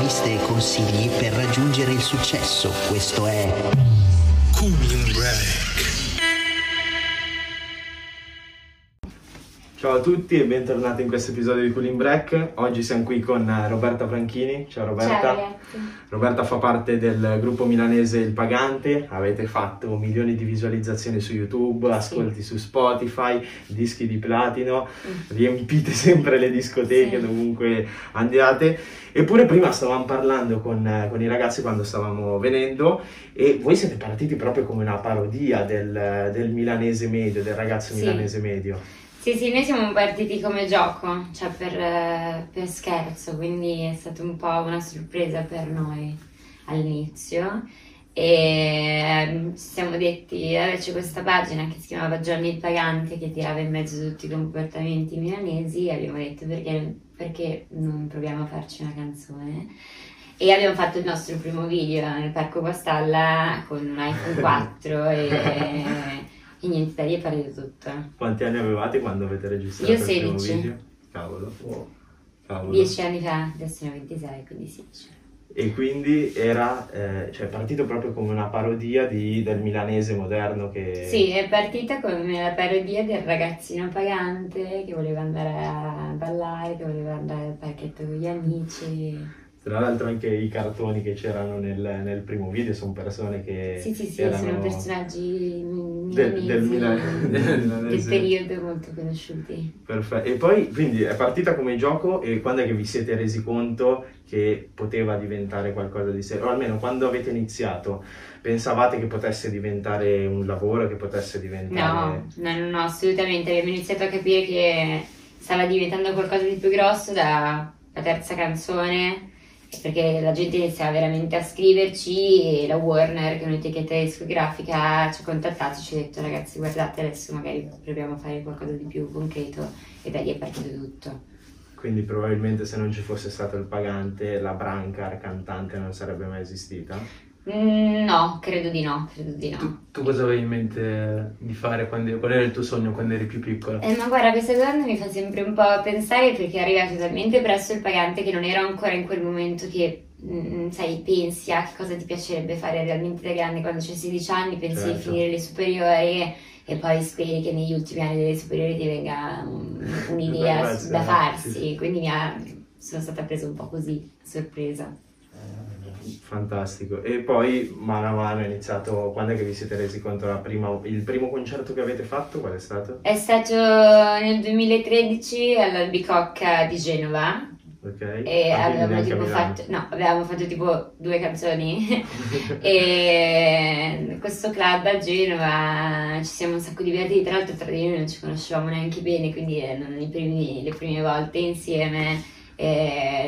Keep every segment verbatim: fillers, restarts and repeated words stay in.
interviste e consigli per raggiungere il successo. Questo è Cooling Break. Ciao a tutti e bentornati in questo episodio di Cooling Break. Oggi siamo qui con Roberta Franchini. Ciao Roberta. Ciao ragazzi. Roberta fa parte del gruppo milanese Il Pagante. Avete fatto milioni di visualizzazioni su YouTube, ascolti sì. su Spotify, dischi di platino, mm. riempite sempre le discoteche sì. dovunque andiate. Eppure prima stavamo parlando con, con i ragazzi quando stavamo venendo e voi siete partiti proprio come una parodia del, del milanese medio, del ragazzo sì. milanese medio. Sì, sì, noi siamo partiti come gioco, cioè per, per scherzo, quindi è stata un po' una sorpresa per noi all'inizio e ci siamo detti, allora c'è questa pagina che si chiamava Johnny il Pagante che tirava in mezzo tutti i comportamenti milanesi e abbiamo detto perché, perché non proviamo a farci una canzone. E abbiamo fatto il nostro primo video nel Parco Pastalla con un iPhone quattro e... E niente, da lì è partito tutto. Quanti anni avevate quando avete registrato il primo video? Cavolo. Wow. Cavolo. dieci anni fa, adesso ne ho ventisei, quindi sedici. E quindi era eh, cioè partito proprio come una parodia di, del milanese moderno che... Sì, è partita come la parodia del ragazzino pagante che voleva andare a ballare, che voleva andare al parchetto con gli amici... Tra l'altro anche i cartoni che c'erano nel, nel primo video sono persone che sì, sì, sì, erano sono personaggi del, del, Milan del periodo molto conosciuti. Perfetto. E poi quindi è partita come gioco e quando è che vi siete resi conto che poteva diventare qualcosa di serio? O almeno quando avete iniziato pensavate che potesse diventare un lavoro, che potesse diventare... No, no, no, assolutamente. Abbiamo iniziato a capire che stava diventando qualcosa di più grosso dalla terza canzone, perché la gente iniziava veramente a scriverci e la Warner, che è un'etichetta discografica, ci ha contattato e ci ha detto ragazzi guardate adesso magari proviamo a fare qualcosa di più concreto e da lì è partito tutto. Quindi probabilmente se non ci fosse stato il pagante la branca cantante non sarebbe mai esistita? Mm, no, credo di no, credo di no. Tu, tu cosa avevi in mente di fare? Quando, qual era il tuo sogno quando eri più piccola? Eh, ma guarda, questa domanda mi fa sempre un po' pensare perché è arrivato talmente presto il pagante che non ero ancora in quel momento che, mh, sai, pensi a che cosa ti piacerebbe fare realmente da grande quando c'è sedici anni, pensi certo. di finire le superiori e poi speri che negli ultimi anni delle superiori ti venga un'idea da farsi, sì. quindi mi ha, sono stata presa un po' così, sorpresa. Fantastico. E poi mano a mano è iniziato, quando è che vi siete resi conto la prima, il primo concerto che avete fatto qual è stato? È stato nel duemilatredici all'Albicocca di Genova. Ok. E avevamo tipo fatto, no, avevamo fatto tipo due canzoni e questo club a Genova ci siamo un sacco divertiti, tra l'altro tra di noi non ci conoscevamo neanche bene, quindi erano i primi, le prime volte insieme ed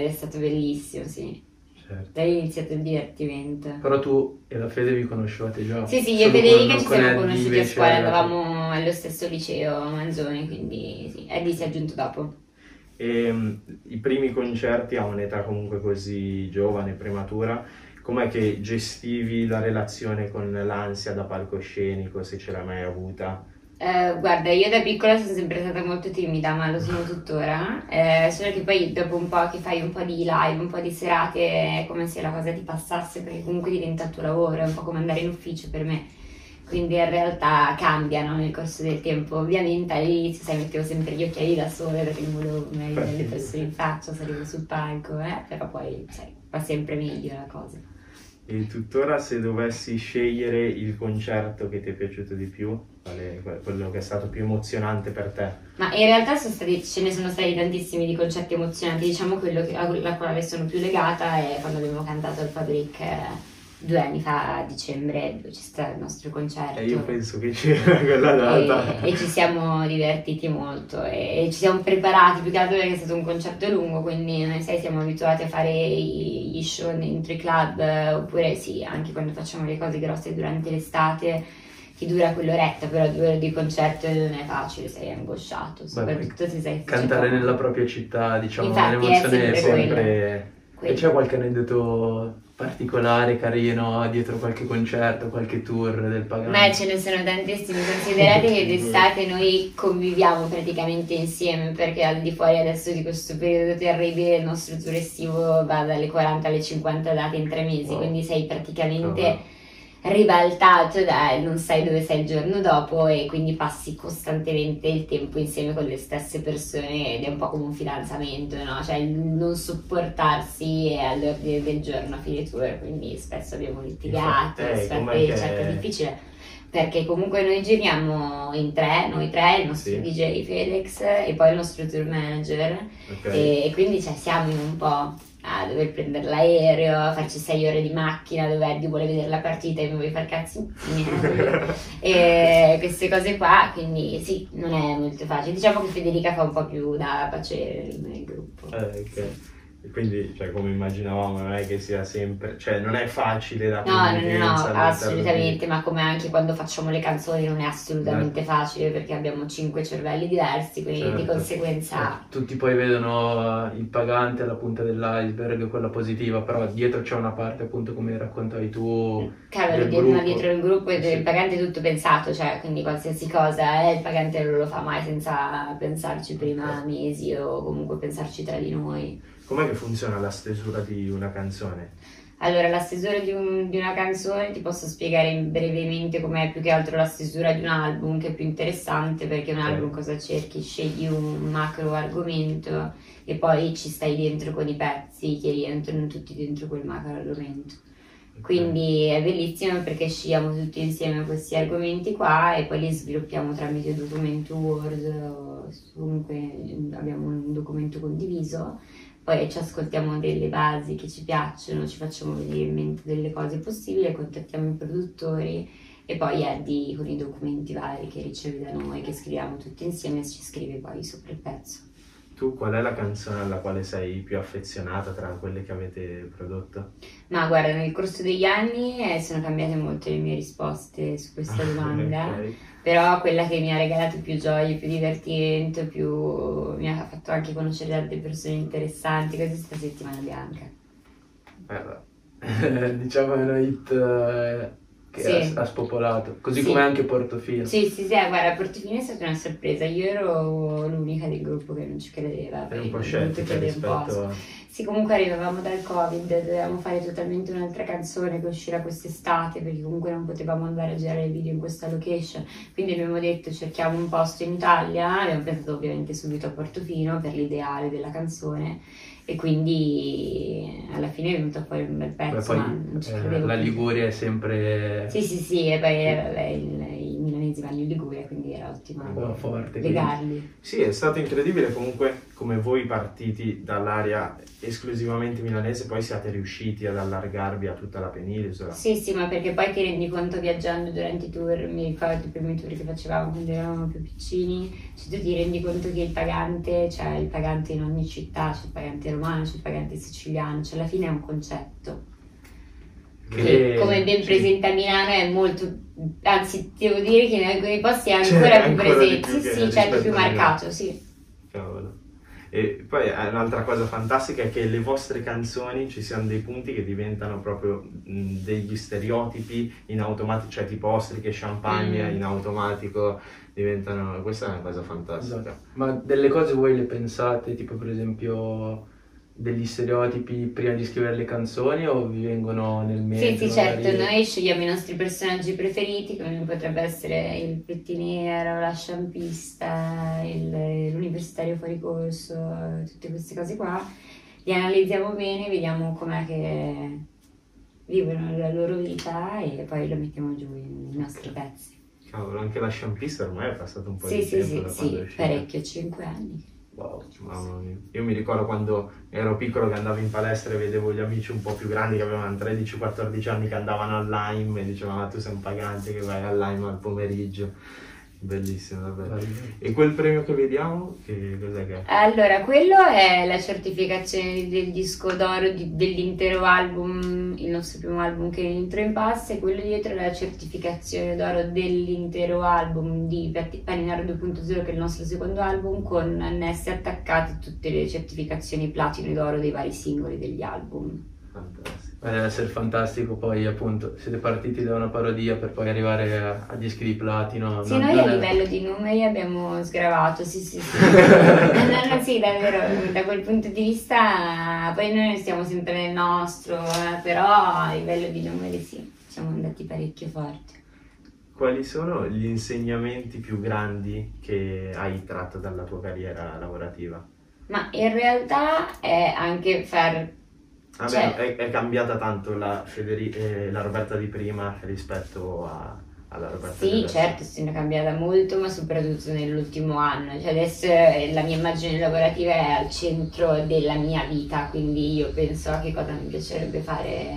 è stato bellissimo, sì. Certo. Hai iniziato il divertimento. Però tu e la Fede vi conoscevate già? Sì, sì, io e Federica ci siamo conosciuti a scuola, eravamo allo stesso liceo Manzoni, quindi sì, Eddie si è aggiunto dopo. E, i primi concerti a un'età comunque così giovane, prematura, com'è che gestivi la relazione con l'ansia da palcoscenico, se ce l'hai mai avuta? Uh, guarda, io da piccola sono sempre stata molto timida, ma lo sono tuttora, eh, solo che poi dopo un po' che fai un po' di live, un po' di serate, è come se la cosa ti passasse, perché comunque diventa il tuo lavoro, è un po' come andare in ufficio per me, quindi in realtà cambiano nel corso del tempo. Ovviamente all'inizio, sai, mettevo sempre gli occhiali da sole perché non volevo vedere le persone in faccia, salivo sul palco, eh, però poi sai, va sempre meglio la cosa. E tuttora se dovessi scegliere il concerto che ti è piaciuto di più, vale, quello che è stato più emozionante per te? Ma in realtà sono stati, ce ne sono stati tantissimi di concerti emozionanti, diciamo quello che, alla quale sono più legata è quando abbiamo cantato al Fabrique due anni fa a dicembre, dove c'è stato il nostro concerto. E io penso che c'era quella data. E, e ci siamo divertiti molto e, e ci siamo preparati, più che altro perché è stato un concerto lungo, quindi noi sai, siamo abituati a fare i gli show dentro i club, oppure sì, anche quando facciamo le cose grosse durante l'estate che dura quell'oretta, però due ore di concerto non è facile, sei angosciato, soprattutto se sei... Cantare nella propria città, diciamo, è un'emozione sempre... sempre... Quindi. E c'è qualche aneddoto particolare, carino, dietro qualche concerto, qualche tour del Pagante? Beh, ce ne sono tantissimi, considerate che d'estate noi conviviamo praticamente insieme, perché al di fuori adesso di questo periodo terribile il nostro tour estivo va dalle quaranta alle cinquanta date in tre mesi, wow. Quindi sei praticamente... Uh-huh. ribaltato da non sai dove sei il giorno dopo, e quindi passi costantemente il tempo insieme con le stesse persone ed è un po' come un fidanzamento, no? Cioè il non sopportarsi è all'ordine del giorno a fine tour, quindi spesso abbiamo litigato, spesso è certo difficile, perché comunque noi giriamo in tre, noi tre, il nostro sì. D J Felix e poi il nostro tour manager, okay. e quindi cioè, siamo in un po' a dover prendere l'aereo, a farci sei ore di macchina dove Eddie vuole vedere la partita e mi vuoi far cazzi e queste cose qua, quindi sì, non è molto facile. Diciamo che Federica fa un po' più da pace nel gruppo. Eh, okay. Quindi, cioè, come immaginavamo, non è che sia sempre, cioè non è facile da convivenza. No, no, no, assolutamente, ma come anche quando facciamo le canzoni non è assolutamente facile, perché abbiamo cinque cervelli diversi, quindi certo. di conseguenza... Tutti poi vedono il Pagante alla punta dell'iceberg, quella positiva, però dietro c'è una parte, appunto, come raccontavi tu, Caro, del dietro, gruppo. dietro il gruppo, e sì. il Pagante è tutto pensato, cioè, quindi qualsiasi cosa, eh, il Pagante non lo fa mai senza pensarci prima mesi o comunque pensarci tra di noi. Com'è che funziona la stesura di una canzone? Allora, la stesura di, un, di una canzone ti posso spiegare brevemente com'è più che altro la stesura di un album, che è più interessante, perché un album cosa cerchi? Scegli un macro argomento e poi ci stai dentro con i pezzi che rientrano tutti dentro quel macro argomento. Quindi è bellissimo perché scegliamo tutti insieme questi argomenti qua e poi li sviluppiamo tramite documento Word, o comunque abbiamo un documento condiviso, poi ci ascoltiamo delle basi che ci piacciono, ci facciamo venire in mente delle cose possibili, contattiamo i produttori e poi Eddie con i documenti vari che ricevi da noi, che scriviamo tutti insieme e ci scrive poi sopra il pezzo. Tu qual è la canzone alla quale sei più affezionata tra quelle che avete prodotto? Ma guarda, nel corso degli anni eh, sono cambiate molto le mie risposte su questa domanda, okay. Però quella che mi ha regalato più gioia, più divertimento, più... mi ha fatto anche conoscere tante persone interessanti, così, è stata Settimana Bianca. Eh, diciamo è una hit... Eh... che sì. ha, ha spopolato, così sì. come anche Portofino. Sì, sì, sì, guarda, Portofino è stata una sorpresa, io ero l'unica del gruppo che non ci credeva. Era un po' scettica rispetto a... Sì, comunque arrivavamo dal Covid, dovevamo fare totalmente un'altra canzone che uscirà quest'estate, perché comunque non potevamo andare a girare video in questa location, quindi abbiamo detto cerchiamo un posto in Italia, abbiamo pensato ovviamente subito a Portofino per l'ideale della canzone, e quindi alla fine è venuto fuori un bel pezzo. Beh, poi, ma non ci credevo eh, la Liguria è sempre... Sì, sì, sì, e poi era, i milanesi vanno in Liguria, quindi era ottimo legarli. Sì, è stato incredibile comunque come voi partiti dall'area esclusivamente milanese poi siate riusciti ad allargarvi a tutta la penisola. Sì, sì, ma perché poi ti rendi conto viaggiando durante i tour, mi ricordo i primi tour che facevamo quando eravamo più piccini, cioè tu ti rendi conto che il Pagante, cioè il Pagante in ogni città, c'è il Pagante romano, c'è il Pagante siciliano, cioè alla fine è un concetto. Che, come ben presente a Milano è molto, anzi devo dire che in alcuni posti è ancora più presente, sì, c'è di più marcato, sì. Cavolo. E poi un'altra cosa fantastica è che le vostre canzoni ci siano dei punti che diventano proprio degli stereotipi in automatico, cioè tipo ostriche e champagne mm. in automatico diventano, questa è una cosa fantastica. Esatto. Ma delle cose voi le pensate, tipo per esempio... degli stereotipi prima di scrivere le canzoni o vi vengono nel mezzo? Sì, sì, certo, magari... noi scegliamo i nostri personaggi preferiti, come potrebbe essere il pettiniero, la sciampista, l'universitario fuori corso, tutte queste cose qua, li analizziamo bene, vediamo com'è che vivono la loro vita e poi lo mettiamo giù nei nostri pezzi. Cavolo, anche la sciampista ormai è passato un po' sì, di sì, tempo sì, da quando sì, è uscita. Parecchio, cinque anni. Wow, mamma mia. Io mi ricordo quando ero piccolo che andavo in palestra e vedevo gli amici un po' più grandi che avevano tredici quattordici anni che andavano al Lime e dicevano ah, tu sei un Pagante che vai al Lime al pomeriggio Bellissimo, davvero. E quel premio che vediamo, che cos'è che è? Allora, quello è la certificazione del disco d'oro dell'intero album, il nostro primo album che entrò in pass, e quello dietro è la certificazione d'oro dell'intero album di Paninaro due punto zero, che è il nostro secondo album, con annesse attaccate tutte le certificazioni platino e d'oro dei vari singoli degli album. Fantastico. Deve essere fantastico, poi appunto siete partiti da una parodia per poi arrivare a, a dischi di platino. Sì, noi a livello di numeri abbiamo sgravato, sì sì sì, no, no, sì davvero, da quel punto di vista, poi noi stiamo sempre nel nostro, però a livello di numeri sì, siamo andati parecchio forti. Quali sono gli insegnamenti più grandi che hai tratto dalla tua carriera lavorativa? Ma in realtà è anche far... Vabbè, cioè, è, è cambiata tanto la, Federica, eh, la Roberta di prima rispetto a, alla Roberta di adesso. Sì, certo, si è cambiata molto, ma soprattutto nell'ultimo anno. Cioè adesso la mia immagine lavorativa è al centro della mia vita, quindi io penso a che cosa mi piacerebbe fare,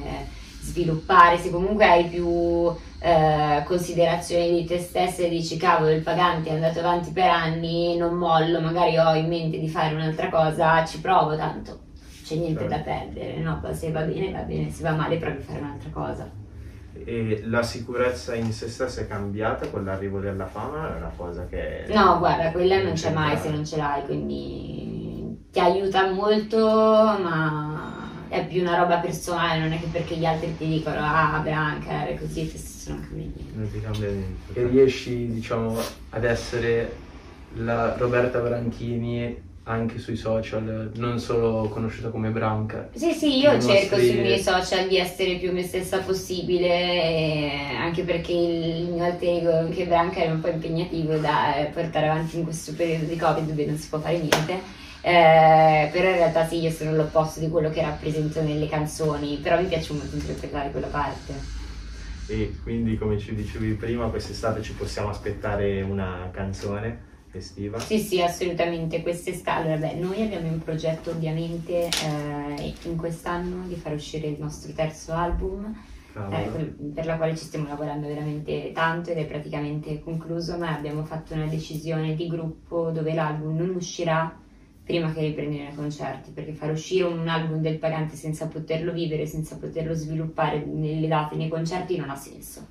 sviluppare. Se comunque hai più eh, considerazioni di te stessa e dici cavolo, il Pagante è andato avanti per anni, non mollo, magari ho in mente di fare un'altra cosa, ci provo tanto. C'è niente da perdere, no? Se va bene va bene, se va male provi a fare un'altra cosa. E la sicurezza in se stessa è cambiata con l'arrivo della fama? È una cosa che... No, guarda, quella non c'è mai se non ce l'hai, quindi ti aiuta molto, ma è più una roba personale, non è che perché gli altri ti dicono ah, Bianca, e così, se sono cambiati. Non ti cambia niente. E riesci, diciamo, ad essere la Roberta Franchini anche sui social, non solo conosciuta come Branca. Sì, sì, io cerco nostri... sui miei social di essere più me stessa possibile, e anche perché il mio alter ego, anche Branca, era un po' impegnativo da portare avanti in questo periodo di Covid dove non si può fare niente, eh, però in realtà sì, io sono l'opposto di quello che rappresento nelle canzoni, però mi piace molto interpretare quella parte. E quindi, come ci dicevi prima, quest'estate ci possiamo aspettare una canzone estiva? Sì, sì, assolutamente. Quest'estate, vabbè, noi abbiamo in progetto ovviamente eh, in quest'anno di far uscire il nostro terzo album, eh, per la quale ci stiamo lavorando veramente tanto ed è praticamente concluso, ma abbiamo fatto una decisione di gruppo dove l'album non uscirà prima che riprendere i concerti, perché far uscire un album del Pagante senza poterlo vivere, senza poterlo sviluppare nelle date, nei concerti, non ha senso.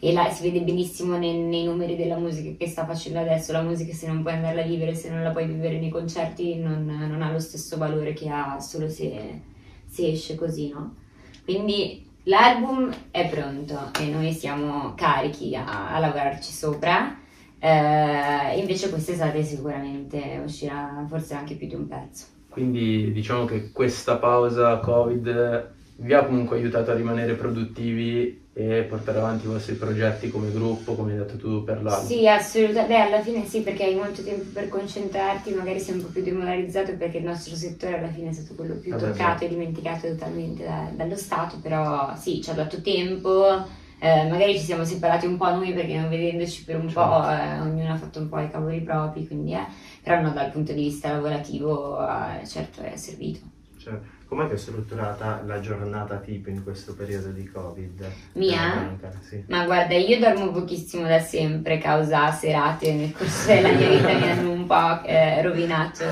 E là si vede benissimo nei, nei numeri della musica che sta facendo adesso. La musica, se non puoi andarla a vivere, se non la puoi vivere nei concerti, non, non ha lo stesso valore che ha solo se, se esce così, no? Quindi l'album è pronto e noi siamo carichi a, a lavorarci sopra, eh, invece quest'estate sicuramente uscirà forse anche più di un pezzo. Quindi diciamo che questa pausa Covid vi ha comunque aiutato a rimanere produttivi e portare avanti i vostri progetti come gruppo, come hai detto tu, per l'album. Sì, assolutamente. Beh, alla fine sì, perché hai molto tempo per concentrarti, magari sei un po' più demoralizzato perché il nostro settore alla fine è stato quello più Vabbè, toccato sì. e dimenticato totalmente da, dallo Stato, però sì, ci ha dato tempo, eh, magari ci siamo separati un po' noi perché non vedendoci per un certo. po', eh, ognuno ha fatto un po' i cavoli propri, quindi eh, però no, dal punto di vista lavorativo eh, certo è servito. Certo. Com'è che è strutturata la giornata tipo in questo periodo di Covid? Mia? Banca, sì. Ma guarda, io dormo pochissimo da sempre, causa serate nel corso della mia vita mi hanno un po' eh, rovinato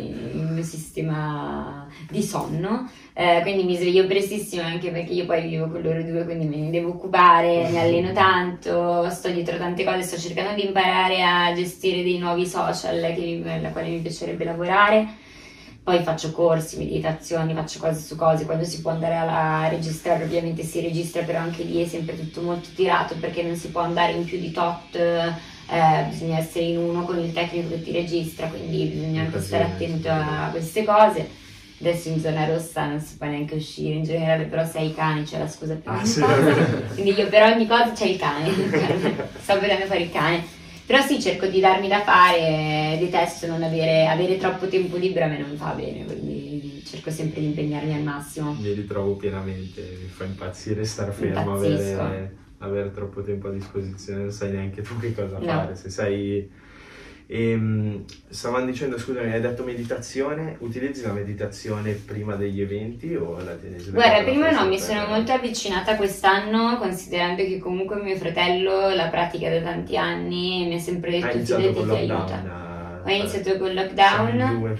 il mio sistema di sonno, eh, quindi mi sveglio prestissimo anche perché io poi vivo con loro due, quindi me ne devo occupare, mi alleno tanto, sto dietro tante cose, sto cercando di imparare a gestire dei nuovi social alla quale mi piacerebbe lavorare. Poi faccio corsi, meditazioni, faccio cose su cose, quando si può andare a registrare ovviamente si registra, però anche lì è sempre tutto molto tirato perché non si può andare in più di tot, eh, bisogna essere in uno con il tecnico che ti registra, quindi bisogna anche stare attento a queste cose. Adesso in zona rossa non si può neanche uscire in generale, però se hai i cani c'è la scusa per ogni cosa, quindi io per ogni cosa c'è il cane, sto vedendo fare il cane. Però sì, cerco di darmi da fare, detesto non avere, avere troppo tempo libero, a me non fa bene, quindi cerco sempre di impegnarmi al massimo. Mi ritrovo pienamente, mi fa impazzire star fermo, avere, avere troppo tempo a disposizione, non sai neanche tu che cosa no. fare, se sei E stavano dicendo, scusami, hai detto meditazione, utilizzi la meditazione prima degli eventi o la tendenza? Guarda, prima no, mi sono molto avvicinata quest'anno, considerando che comunque mio fratello la pratica da tanti anni e mi ha sempre detto che ti aiuta. Ho iniziato col lockdown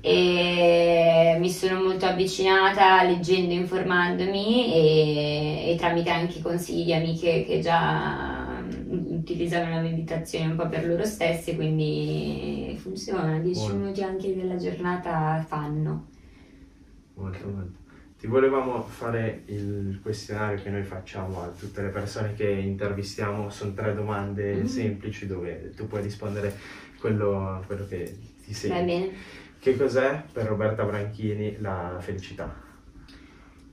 e mi sono molto avvicinata leggendo, informandomi e, e tramite anche consigli di amiche che già utilizzavano la meditazione un po' per loro stesse, quindi funziona, dieci minuti anche della giornata fanno. Molto, molto. Ti volevamo fare il questionario che noi facciamo a tutte le persone che intervistiamo, sono tre domande mm-hmm. semplici dove tu puoi rispondere quello, quello che ti senti. Va bene. Che cos'è per Roberta Franchini la felicità?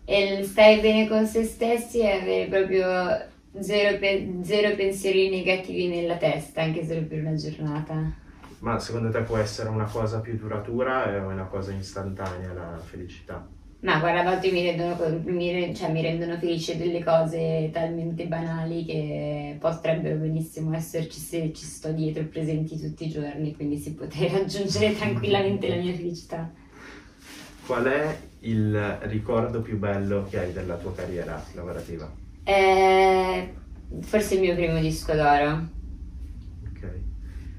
E stare bene con se stessi e avere proprio zero, pe- zero pensieri negativi nella testa, anche solo per una giornata. Ma secondo te può essere una cosa più duratura o una cosa istantanea la felicità? Ma guarda, a volte mi rendono, mi, cioè, mi rendono felice delle cose talmente banali che potrebbero benissimo esserci se ci sto dietro presenti tutti i giorni, quindi si potrei raggiungere tranquillamente la mia felicità. Qual è il ricordo più bello che hai della tua carriera lavorativa? Eh, forse il mio primo disco d'oro. Ok.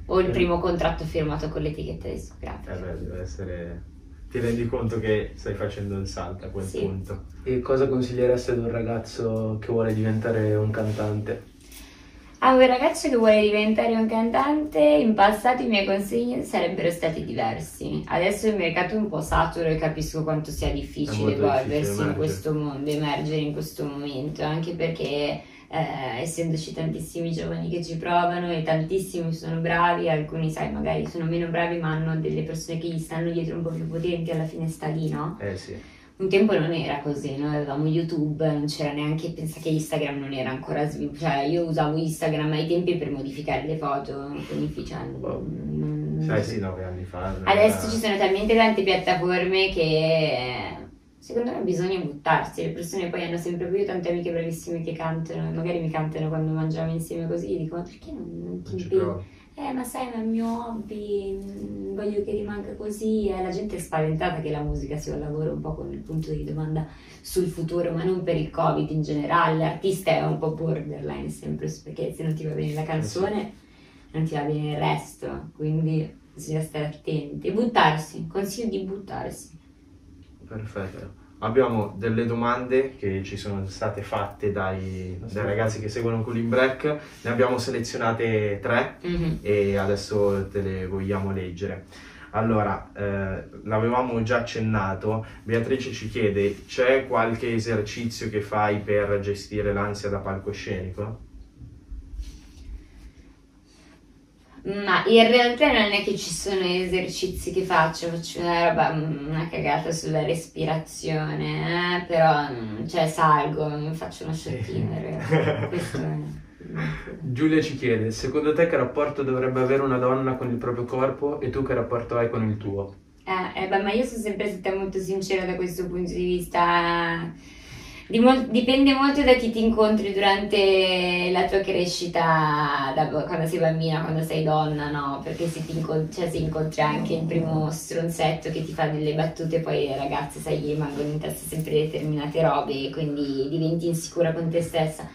O il eh. primo contratto firmato con l'etichetta discografica. Eh beh, deve essere... Ti rendi conto che stai facendo il salto a quel sì. punto. E cosa consiglieresti ad un ragazzo che vuole diventare un cantante? A un ragazzo che vuole diventare un cantante, in passato i miei consigli sarebbero stati diversi. Adesso il mercato è un po' saturo e capisco quanto sia difficile evolversi in questo mondo, emergere in questo momento, anche perché... Eh, essendoci tantissimi giovani che ci provano e tantissimi sono bravi, alcuni sai magari sono meno bravi ma hanno delle persone che gli stanno dietro un po' più potenti, alla fine sta lì, no? Eh sì. Un tempo non era così, noi avevamo YouTube, non c'era neanche, pensa che Instagram non era ancora sviluppata, cioè io usavo Instagram ai tempi per modificare le foto, quindi cioè, wow. non... sai sì, nove anni fa adesso era... ci sono talmente tante piattaforme che... Secondo me bisogna buttarsi, le persone poi hanno sempre più tante amiche bravissime che cantano, magari mi cantano quando mangiamo insieme così, e dico ma perché non, non ti impegni? Eh ma sai, ma è il mio hobby, voglio che rimanga così, eh, la gente è spaventata che la musica sia un lavoro un po' con il punto di domanda sul futuro, ma non per il Covid in generale, l'artista è un po' borderline sempre, perché se non ti va bene la canzone non ti va bene il resto, quindi bisogna stare attenti, buttarsi, consiglio di buttarsi. Perfetto. Abbiamo delle domande che ci sono state fatte dai, dai ragazzi che seguono Cooling Break, ne abbiamo selezionate tre mm-hmm. e adesso te le vogliamo leggere. Allora, eh, l'avevamo già accennato, Beatrice ci chiede, c'è qualche esercizio che fai per gestire l'ansia da palcoscenico? Ma in realtà non è che ci sono esercizi che faccio, faccio una roba, una cagata sulla respirazione, eh? Però cioè salgo, mi faccio uno sciottino. Questo è... Giulia ci chiede, secondo te che rapporto dovrebbe avere una donna con il proprio corpo e tu che rapporto hai con il tuo? Eh, eh beh, ma io sono sempre stata molto sincera da questo punto di vista... Dipende molto da chi ti incontri durante la tua crescita, da quando sei bambina, quando sei donna, no? Perché se ti incontri, cioè, se incontri anche il primo stronzetto che ti fa delle battute, poi le ragazze, sai, gli rimangono in testa sempre determinate robe, quindi diventi insicura con te stessa.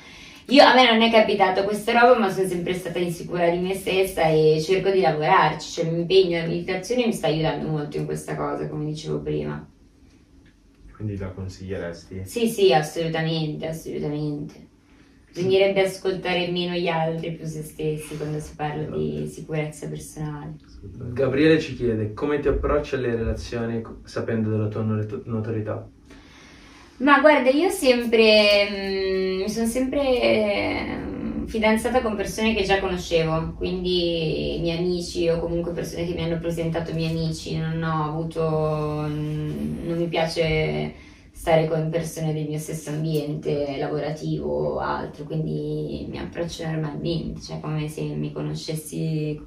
Io, a me non è capitato questa roba, ma sono sempre stata insicura di me stessa e cerco di lavorarci, cioè mi impegno, la meditazione mi sta aiutando molto in questa cosa, come dicevo prima. Quindi la consiglieresti? Sì, sì, assolutamente, assolutamente. Bisognerebbe ascoltare meno gli altri, più se stessi, quando si parla di sicurezza personale. Gabriele ci chiede, come ti approcci alle relazioni sapendo della tua notorietà? Ma guarda, io sempre, mi sono sempre... fidanzata con persone che già conoscevo, quindi miei amici o comunque persone che mi hanno presentato miei amici, non ho avuto, non mi piace stare con persone del mio stesso ambiente lavorativo o altro, quindi mi approccio normalmente, cioè come se mi conoscessi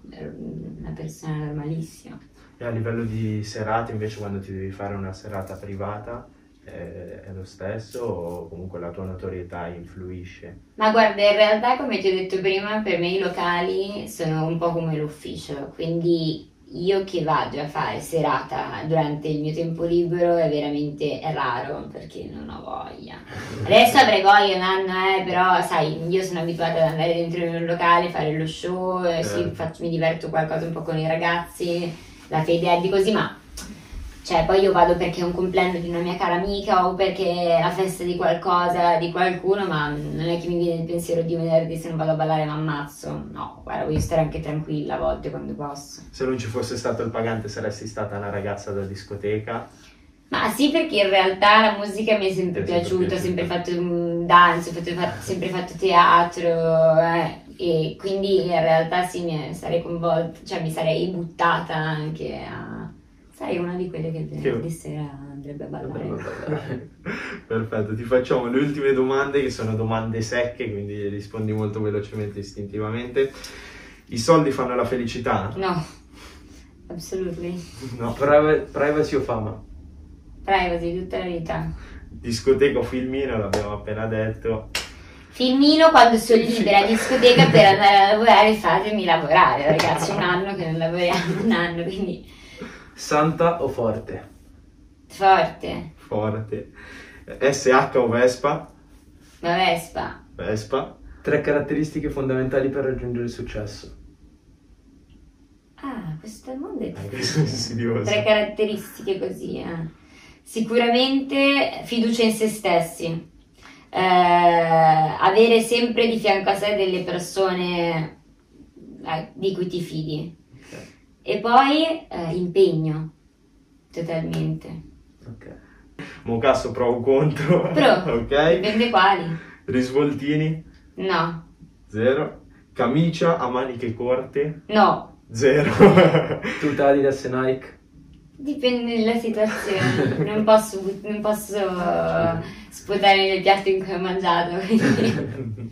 una persona normalissima. E a livello di serate invece, quando ti devi fare una serata privata? è, è lo stesso o comunque la tua notorietà influisce? Ma guarda, in realtà, come ti ho detto prima, per me i locali sono un po' come l'ufficio, quindi io che vado a fare serata durante il mio tempo libero è veramente raro, perché non ho voglia. Adesso avrei voglia un anno, eh, però sai, io sono abituata ad andare dentro in un locale, fare lo show, eh. sì, faccio, mi diverto qualcosa un po' con i ragazzi, la fede è di così, ma cioè poi io vado perché è un compleanno di una mia cara amica o perché è la festa di qualcosa, di qualcuno, ma non è che mi viene il pensiero di venerdì se non vado a ballare mi ammazzo. No, guarda, voglio stare anche tranquilla a volte quando posso. Se non ci fosse stato il Pagante saresti stata una ragazza da discoteca? Ma sì, perché in realtà la musica mi è sempre piaciuta, ho sempre fatto danza, ho sempre fatto teatro, eh, e quindi in realtà sì, mi sarei coinvolta, cioè mi sarei buttata anche a... Sarei una di quelle che, che... di sera andrebbe a ballare. ballare. Perfetto, ti facciamo le ultime domande, che sono domande secche, quindi rispondi molto velocemente, istintivamente. I soldi fanno la felicità? No, assolutamente. No, priv privacy o fama? Privacy, tutta la vita. Discoteca o filmino, l'abbiamo appena detto. Filmino quando sono libera, discoteca per andare a lavorare, fatemi lavorare, ragazzi, un anno che non lavoriamo, un anno, quindi... Santa o forte? Forte. Forte. S H o Vespa? La Vespa. Vespa. Tre caratteristiche fondamentali per raggiungere il successo. Ah, questo mondo è difficile. Tre caratteristiche così, eh. Sicuramente fiducia in se stessi. Eh, avere sempre di fianco a sé delle persone di cui ti fidi. E poi eh, impegno, totalmente. Ok. Mocasso pro o contro? Pro, okay. Dipende quali. Risvoltini? No. Zero. Camicia a maniche corte? No. Zero. Tuta Adidas e Nike? Dipende dalla situazione, non posso, non posso sputare nel piatto in cui ho mangiato, quindi.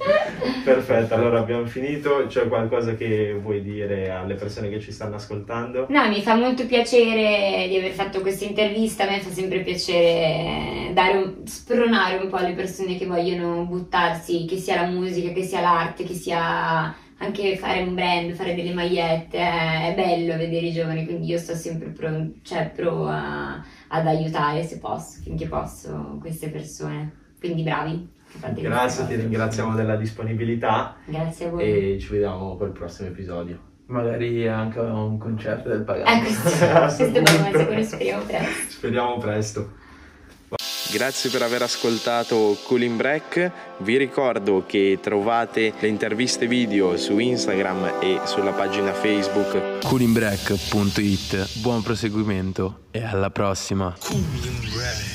Perfetto, allora abbiamo finito. C'è qualcosa che vuoi dire alle persone che ci stanno ascoltando? No, mi fa molto piacere di aver fatto questa intervista, a me fa sempre piacere dare un, spronare un po' alle persone che vogliono buttarsi, che sia la musica, che sia l'arte, che sia... anche fare un brand, fare delle magliette, eh, è bello vedere i giovani, quindi io sto sempre pro, cioè, pro a, ad aiutare se posso, finché posso, queste persone. Quindi bravi. Grazie, ti ringraziamo della disponibilità. Grazie a voi. E ci vediamo col prossimo episodio. Magari anche a un concerto del Pagante. Ecco, questo speriamo presto. Speriamo presto. Grazie per aver ascoltato Cooling Break, vi ricordo che trovate le interviste video su Instagram e sulla pagina Facebook Cooling Break punto it. Buon proseguimento e alla prossima! Cooling Break.